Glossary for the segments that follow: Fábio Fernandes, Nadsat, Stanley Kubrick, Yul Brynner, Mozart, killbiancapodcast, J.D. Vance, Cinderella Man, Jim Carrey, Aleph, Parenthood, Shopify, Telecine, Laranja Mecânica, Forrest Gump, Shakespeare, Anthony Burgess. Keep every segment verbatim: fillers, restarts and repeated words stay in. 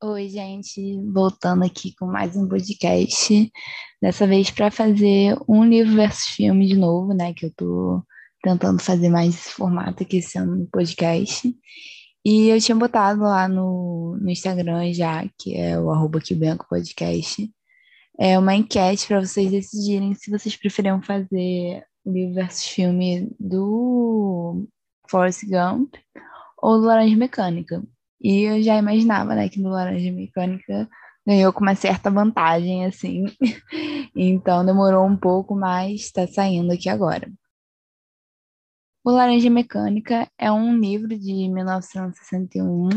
Oi, gente, voltando aqui com mais um podcast, dessa vez para fazer um livro versus filme de novo, né, que eu tô tentando fazer mais esse formato aqui esse ano no podcast, e eu tinha botado lá no, no Instagram já, que é o arroba killbiancapodcast, é uma enquete para vocês decidirem se vocês preferiam fazer livro versus filme do Forrest Gump ou do Laranja Mecânica. E eu já imaginava, né, que no Laranja Mecânica ganhou com uma certa vantagem, assim. Então demorou um pouco, mas está saindo aqui agora. O Laranja Mecânica é um livro de mil novecentos e sessenta e um,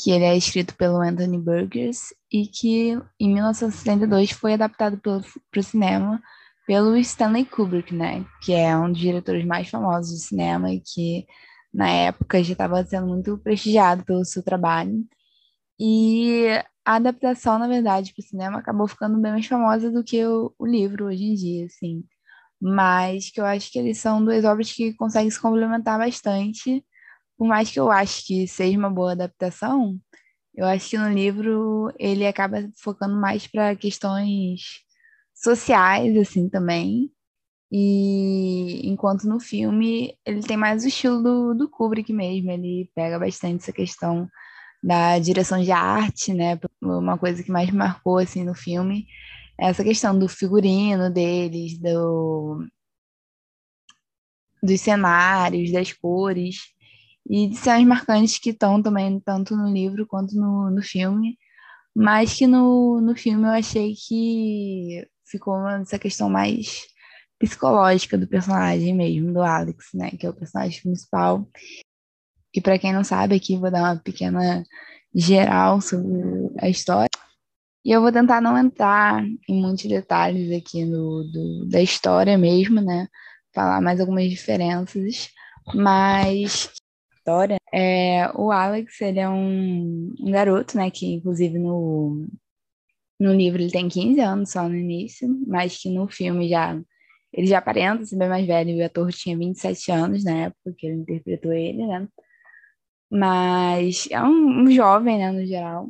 que ele é escrito pelo Anthony Burgess e que em mil novecentos e setenta e dois foi adaptado para o cinema pelo Stanley Kubrick, né, que é um dos diretores mais famosos de cinema e que na época já estava sendo muito prestigiado pelo seu trabalho, e a adaptação, na verdade, para o cinema acabou ficando bem mais famosa do que o, o livro hoje em dia, assim, mas que eu acho que eles são duas obras que conseguem se complementar bastante, por mais que eu acho que seja uma boa adaptação, eu acho que no livro ele acaba focando mais para questões sociais, assim, também. E enquanto no filme ele tem mais o estilo do, do Kubrick mesmo, ele pega bastante essa questão da direção de arte, né? Uma coisa que mais marcou assim, no filme é essa questão do figurino deles, do, dos cenários, das cores, e de cenas marcantes que estão também tanto no livro quanto no, no filme, mas que no, no filme eu achei que ficou essa questão mais psicológica do personagem mesmo, do Alex, né, que é o personagem principal. E para quem não sabe, aqui vou dar uma pequena geral sobre a história. E eu vou tentar não entrar em muitos detalhes aqui no, do, da história mesmo, né, falar mais algumas diferenças, mas a história é o Alex, ele é um, um garoto, né, que inclusive no, no livro ele tem quinze anos só no início, mas que no filme já Ele já aparenta ser bem mais velho, e o ator tinha vinte e sete anos na época que ele interpretou ele, né? Mas é um, um jovem, né, no geral,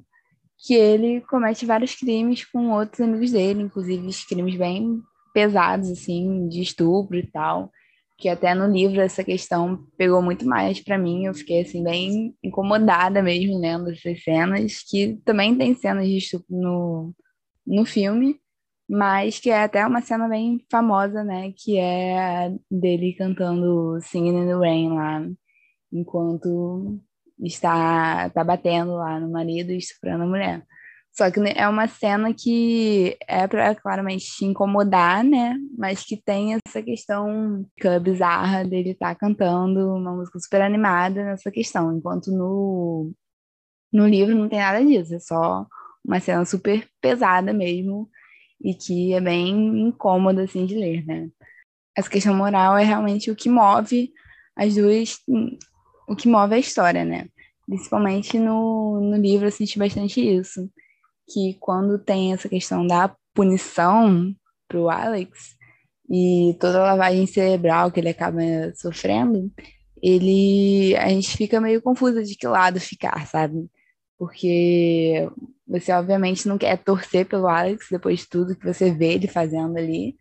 que ele comete vários crimes com outros amigos dele, inclusive crimes bem pesados, assim, de estupro e tal, que até no livro essa questão pegou muito mais pra mim, eu fiquei, assim, bem incomodada mesmo lendo essas cenas, que também tem cenas de estupro no, no filme, mas que é até uma cena bem famosa, né, que é dele cantando Singing in the Rain lá, enquanto está, está batendo lá no marido e estuprando a mulher. Só que é uma cena que é para claramente te incomodar, né, mas que tem essa questão que bizarra dele estar cantando uma música super animada nessa questão, enquanto no, no livro não tem nada disso, é só uma cena super pesada mesmo, e que é bem incômodo, assim, de ler, né? Essa questão moral é realmente o que move as duas, o que move a história, né? Principalmente no, no livro eu senti bastante isso, que quando tem essa questão da punição pro Alex e toda a lavagem cerebral que ele acaba sofrendo, ele, a gente fica meio confusa de que lado ficar, sabe? Porque você, obviamente, não quer torcer pelo Alex depois de tudo que você vê ele fazendo ali,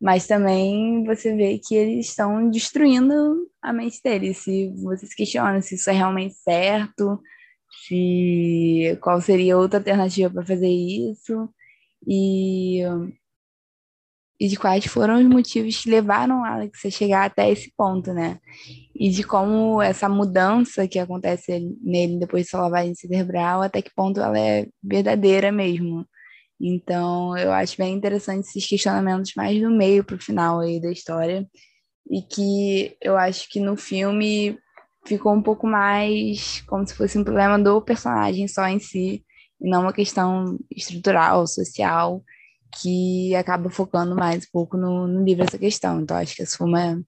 mas também você vê que eles estão destruindo a mente dele. Se você se questiona se isso é realmente certo, se qual seria outra alternativa para fazer isso, e, e de quais foram os motivos que levaram o Alex a chegar até esse ponto, né? E de como essa mudança que acontece nele depois dessa lavagem cerebral, até que ponto ela é verdadeira mesmo. Então, eu acho bem interessante esses questionamentos mais do meio para o final aí da história. E que eu acho que no filme ficou um pouco mais como se fosse um problema do personagem só em si, e não uma questão estrutural, social, que acaba focando mais um pouco no, no livro essa questão. Então, acho que essa foi uma...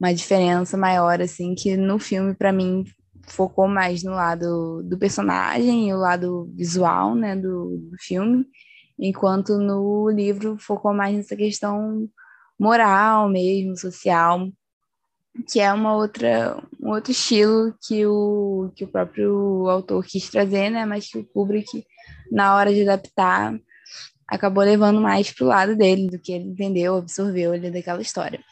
uma diferença maior, assim, que no filme, para mim, focou mais no lado do personagem e o lado visual, né, do, do filme, enquanto no livro focou mais nessa questão moral mesmo, social, que é uma outra, um outro estilo que o, que o próprio autor quis trazer, né, mas que o Kubrick na hora de adaptar, acabou levando mais pro lado dele do que ele entendeu, absorveu ali daquela história.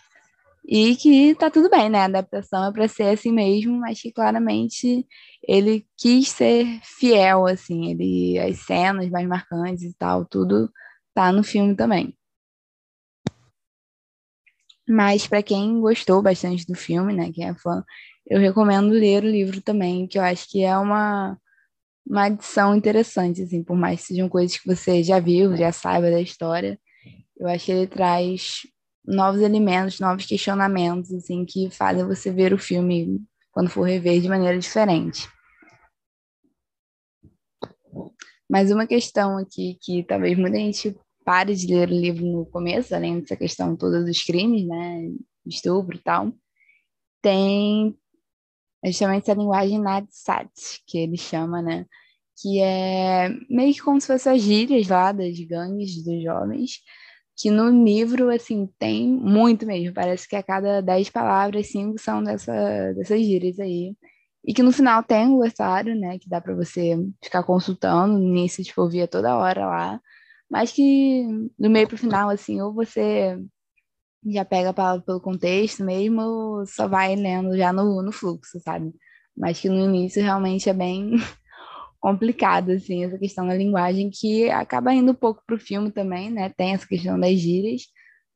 E que tá tudo bem, né? A adaptação é para ser assim mesmo, mas que claramente ele quis ser fiel, assim. Ele, as cenas mais marcantes e tal, tudo tá no filme também. Mas para quem gostou bastante do filme, né? Quem é fã, eu recomendo ler o livro também, que eu acho que é uma, uma adição interessante, assim. Por mais que sejam coisas que você já viu, já saiba da história, eu acho que ele traz novos elementos, novos questionamentos, assim, que fazem você ver o filme, quando for rever, de maneira diferente. Mas uma questão aqui que talvez muita gente pare de ler o livro no começo, além dessa questão toda dos crimes, né, estupro e tal, tem justamente essa linguagem Nadsat, que ele chama, né, que é meio que como se fossem as gírias lá das gangues dos jovens, que no livro, assim, tem muito mesmo. Parece que a cada dez palavras, cinco são dessa, dessas gírias aí. E que no final tem um glossário, né? Que dá para você ficar consultando. No início, tipo, ouvia toda hora lá. Mas que do meio pro final, assim, ou você já pega a palavra pelo contexto mesmo, ou só vai lendo já no, no fluxo, sabe? Mas que no início realmente é bem complicado, assim, essa questão da linguagem, que acaba indo um pouco pro filme também, né? Tem essa questão das gírias,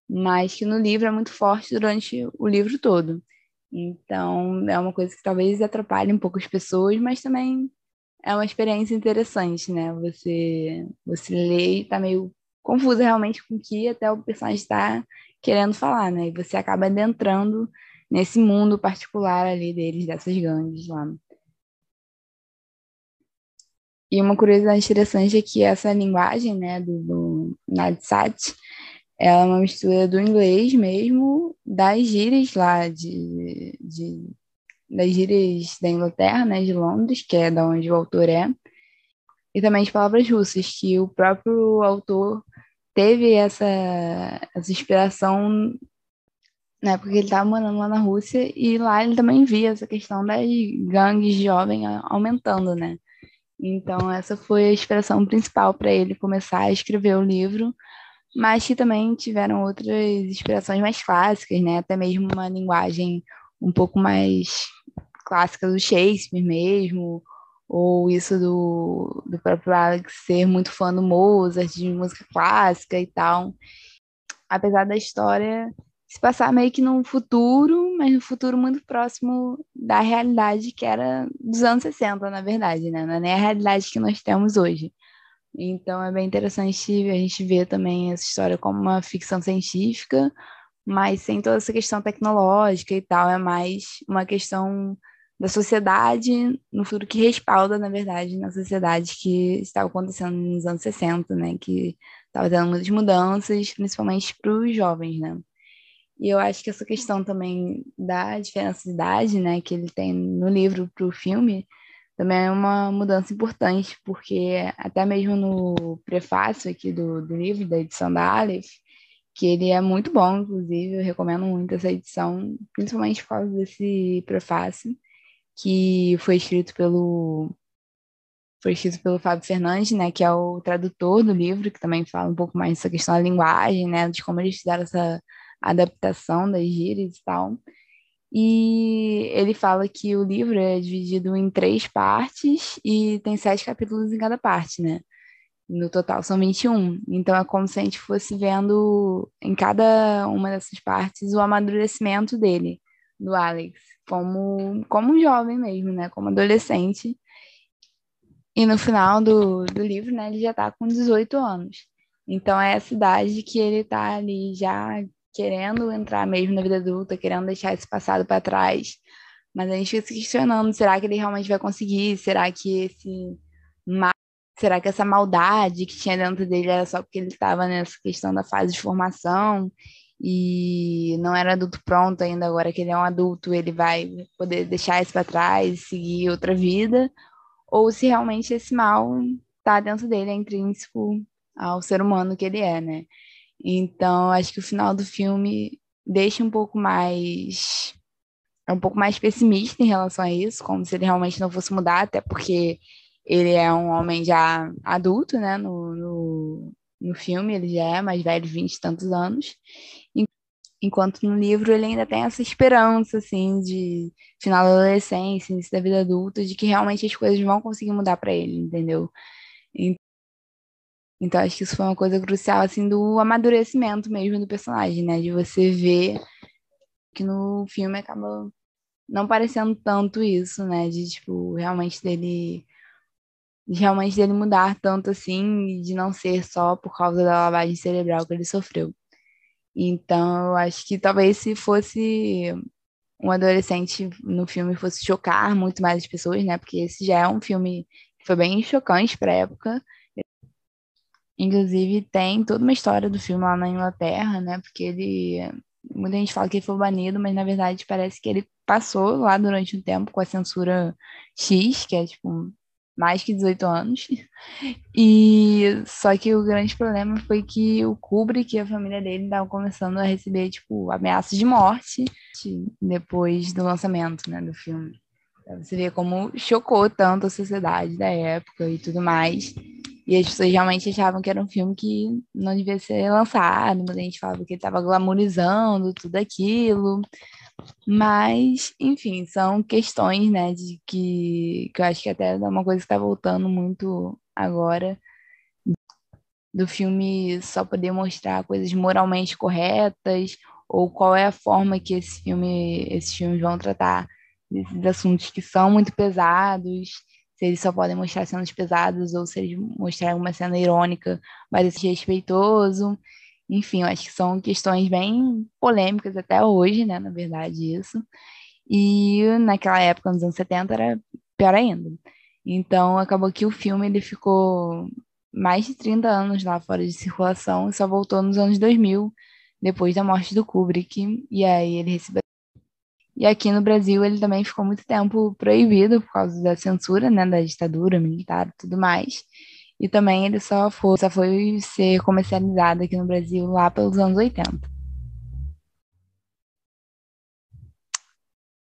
mas que no livro é muito forte durante o livro todo. Então, é uma coisa que talvez atrapalhe um pouco as pessoas, mas também é uma experiência interessante, né? Você, você lê e tá meio confusa realmente com o que até o personagem está querendo falar, né? E você acaba adentrando nesse mundo particular ali deles, dessas gangues lá. E uma curiosidade interessante é que essa linguagem, né, do, do Nadsat, ela é uma mistura do inglês mesmo, das gírias lá, de, de, das gírias da Inglaterra, né, de Londres, que é da onde o autor é, e também de palavras russas, que o próprio autor teve essa, essa inspiração na época que ele estava morando lá na Rússia, e lá ele também via essa questão das gangues jovens aumentando, né? Então, essa foi a inspiração principal para ele começar a escrever o livro, mas que também tiveram outras inspirações mais clássicas, né? Até mesmo uma linguagem um pouco mais clássica do Shakespeare mesmo, ou isso do, do próprio Alex ser muito fã do Mozart, de música clássica e tal. Apesar da história se passar meio que no futuro, mas no futuro muito próximo da realidade que era dos anos sessenta, na verdade, né? Não é nem a realidade que nós temos hoje. Então é bem interessante a gente ver também essa história como uma ficção científica, mas sem toda essa questão tecnológica e tal, é mais uma questão da sociedade no futuro que respalda, na verdade, na sociedade que estava acontecendo nos anos sessenta, né? Que estava tendo muitas mudanças, principalmente para os jovens, né? E eu acho que essa questão também da diferença de idade, né, que ele tem no livro para o filme, também é uma mudança importante, porque até mesmo no prefácio aqui do, do livro, da edição da Aleph, que ele é muito bom, inclusive, eu recomendo muito essa edição, principalmente por causa desse prefácio, que foi escrito pelo, foi escrito pelo Fábio Fernandes, né, que é o tradutor do livro, que também fala um pouco mais dessa questão da linguagem, né, de como eles fizeram essa adaptação das gírias e tal. E ele fala que o livro é dividido em três partes e tem sete capítulos em cada parte, né? No total são vinte e um. Então é como se a gente fosse vendo em cada uma dessas partes o amadurecimento dele, do Alex, como, como um jovem mesmo, né? Como adolescente. E no final do, do livro, né, ele já está com dezoito anos. Então é essa idade que ele está ali já querendo entrar mesmo na vida adulta, querendo deixar esse passado para trás, mas a gente fica se questionando, será que ele realmente vai conseguir? Será que esse mal... será que essa maldade que tinha dentro dele era só porque ele estava nessa questão da fase de formação e não era adulto pronto ainda, agora que ele é um adulto, ele vai poder deixar isso para trás e seguir outra vida, ou se realmente esse mal está dentro dele, é intrínseco ao ser humano que ele é, né? Então, acho que o final do filme deixa um pouco mais... é um pouco mais pessimista em relação a isso, como se ele realmente não fosse mudar, até porque Ele é um homem já adulto, né? No, no, no filme ele já é mais velho, vinte e tantos anos. Enquanto no livro ele ainda tem essa esperança, assim, de final da adolescência, início da vida adulta, de que realmente as coisas vão conseguir mudar para ele, entendeu? Então, acho que isso foi uma coisa crucial, assim, do amadurecimento mesmo do personagem, né? De você ver que no filme acaba não parecendo tanto isso, né? De, tipo, realmente dele... De realmente dele mudar tanto, assim, de não ser só por causa da lavagem cerebral que ele sofreu. Então, eu acho que talvez se fosse um adolescente no filme fosse chocar muito mais as pessoas, né? Porque esse já é um filme que foi bem chocante para a época. Inclusive, tem toda uma história do filme lá na Inglaterra, né? Porque ele... Muita gente fala que ele foi banido, mas, na verdade, parece que ele passou lá durante um tempo com a censura X, que é, tipo, mais que dezoito anos. E só que o grande problema foi que o Kubrick e a família dele estavam começando a receber, tipo, ameaças de morte depois do lançamento, né, do filme. Pra você ver como chocou tanto a sociedade da época e tudo mais. E as pessoas realmente achavam que era um filme que não devia ser lançado, mas a gente falava que ele estava glamourizando tudo aquilo. Mas, enfim, são questões, né, de que, que eu acho que até é uma coisa que está voltando muito agora, do filme só poder mostrar coisas moralmente corretas, ou qual é a forma que esse filme, esses filmes vão tratar desses assuntos que são muito pesados, se eles só podem mostrar cenas pesadas, ou se eles mostrarem uma cena irônica, mas desrespeitoso. Enfim, eu acho que são questões bem polêmicas até hoje, né, na verdade, isso. E naquela época, nos anos setenta, era pior ainda. Então, acabou que o filme ele ficou mais de trinta anos lá fora de circulação e só voltou nos anos dois mil, depois da morte do Kubrick, e aí ele recebeu... E aqui no Brasil ele também ficou muito tempo proibido por causa da censura, né, da ditadura militar e tudo mais. E também ele só foi, só foi ser comercializado aqui no Brasil lá pelos anos oitenta.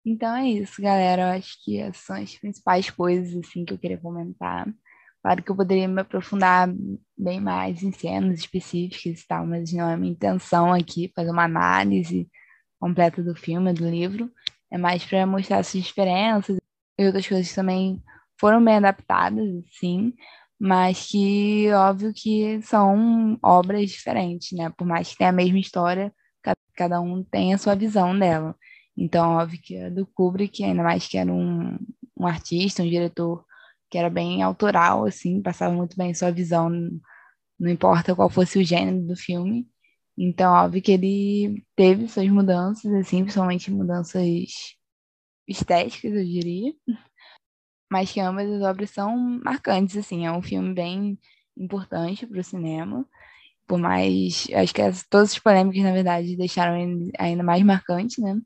Então é isso, galera. Eu acho que essas são as principais coisas, assim, que eu queria comentar. Claro que eu poderia me aprofundar bem mais em cenas específicas e tal, mas não é minha intenção aqui fazer uma análise completa do filme, do livro. É mais para mostrar as diferenças e outras coisas que também foram bem adaptadas, assim, mas que, óbvio, que são obras diferentes, né? Por mais que tenha a mesma história, cada um tem a sua visão dela. Então, óbvio que a do Kubrick, ainda mais que era um, um artista, um diretor que era bem autoral, assim, passava muito bem sua visão, não importa qual fosse o gênero do filme. Então, óbvio que ele teve suas mudanças, assim, principalmente mudanças estéticas, eu diria, mas que ambas as obras são marcantes, assim. É um filme bem importante para o cinema, por mais... Acho que as, todas as polêmicas, na verdade, deixaram ele ainda mais marcante, né?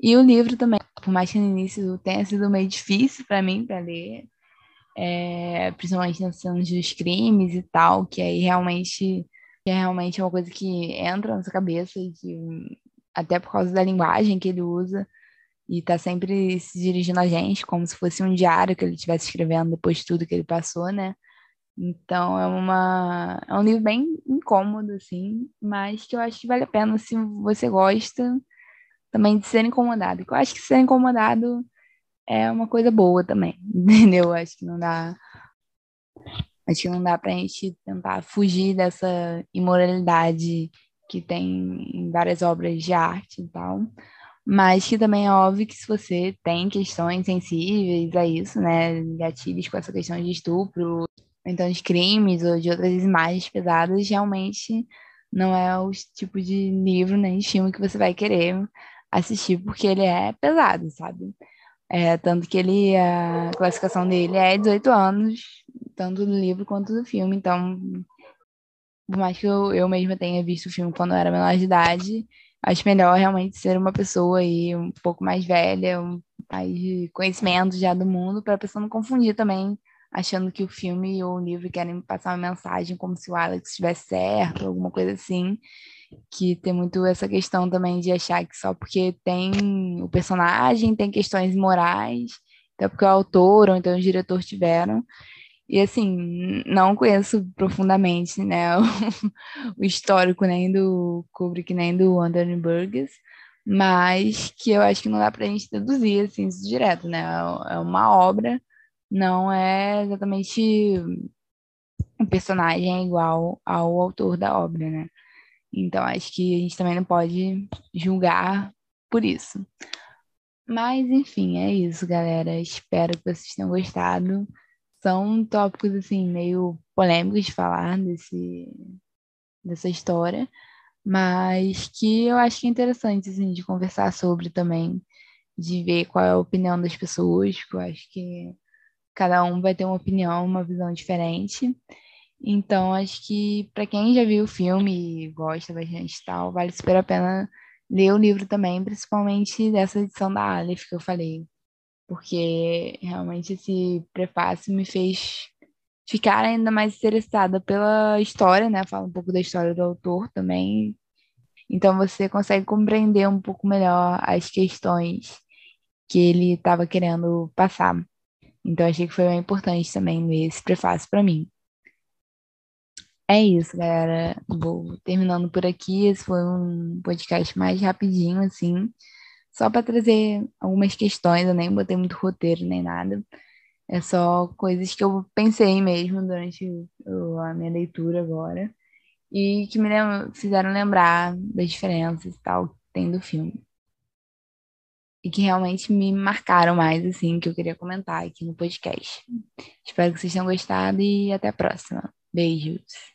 E o livro também, por mais que no início tenha sido meio difícil para mim para ler, é, principalmente nas cenas dos crimes e tal, que aí realmente que é realmente uma coisa que entra na sua cabeça, e que, até por causa da linguagem que ele usa, e tá sempre se dirigindo a gente, como se fosse um diário que ele estivesse escrevendo depois de tudo que ele passou, né? Então é uma é um livro bem incômodo, assim, mas que eu acho que vale a pena se você gosta também de ser incomodado. Eu acho que ser incomodado é uma coisa boa também, entendeu? Eu acho que não dá... Acho que não dá pra gente tentar fugir dessa imoralidade que tem em várias obras de arte e tal. Mas que também é óbvio que se você tem questões sensíveis a isso, né, gatilhos com essa questão de estupro, então de crimes ou de outras imagens pesadas, realmente não é o tipo de livro nem de filme que você vai querer assistir, porque ele é pesado, sabe? É, tanto que ele, a classificação dele é dezoito anos, tanto do livro quanto do filme. Então, por mais que eu, eu mesma tenha visto o filme quando eu era menor de idade, acho melhor realmente ser uma pessoa aí um pouco mais velha, um, mais de conhecimento já do mundo, para a pessoa não confundir também, achando que o filme ou o livro querem passar uma mensagem como se o Alex estivesse certo, alguma coisa assim. Que tem muito essa questão também de achar que só porque tem o personagem, tem questões morais, até porque o autor ou então o diretor tiveram, E assim, não conheço profundamente, né, o, o histórico nem do Kubrick, nem do Anthony Burgess, mas que eu acho que não dá pra gente deduzir, assim, isso direto, né? É uma obra, não é exatamente um personagem igual ao autor da obra, né? Então, acho que a gente também não pode julgar por isso. Mas, enfim, é isso, galera. Espero que vocês tenham gostado. São tópicos, assim, meio polêmicos de falar desse, dessa história, mas que eu acho que é interessante, assim, de conversar sobre também, de ver qual é a opinião das pessoas, que eu acho que cada um vai ter uma opinião, uma visão diferente. Então, acho que para quem já viu o filme e gosta bastante e tal, vale super a pena ler o livro também, principalmente dessa edição da Aleph que eu falei. Porque realmente esse prefácio me fez ficar ainda mais interessada pela história, né? Fala um pouco da história do autor também. Então você consegue compreender um pouco melhor as questões que ele estava querendo passar. Então achei que foi bem importante também ler esse prefácio para mim. É isso, galera. Vou terminando por aqui. Esse foi um podcast mais rapidinho, assim. Só para trazer algumas questões, eu nem botei muito roteiro nem nada. É só coisas que eu pensei mesmo durante a minha leitura agora e que me fizeram lembrar das diferenças e tal que tem do filme. E que realmente me marcaram mais, assim, que eu queria comentar aqui no podcast. Espero que vocês tenham gostado e até a próxima. Beijos!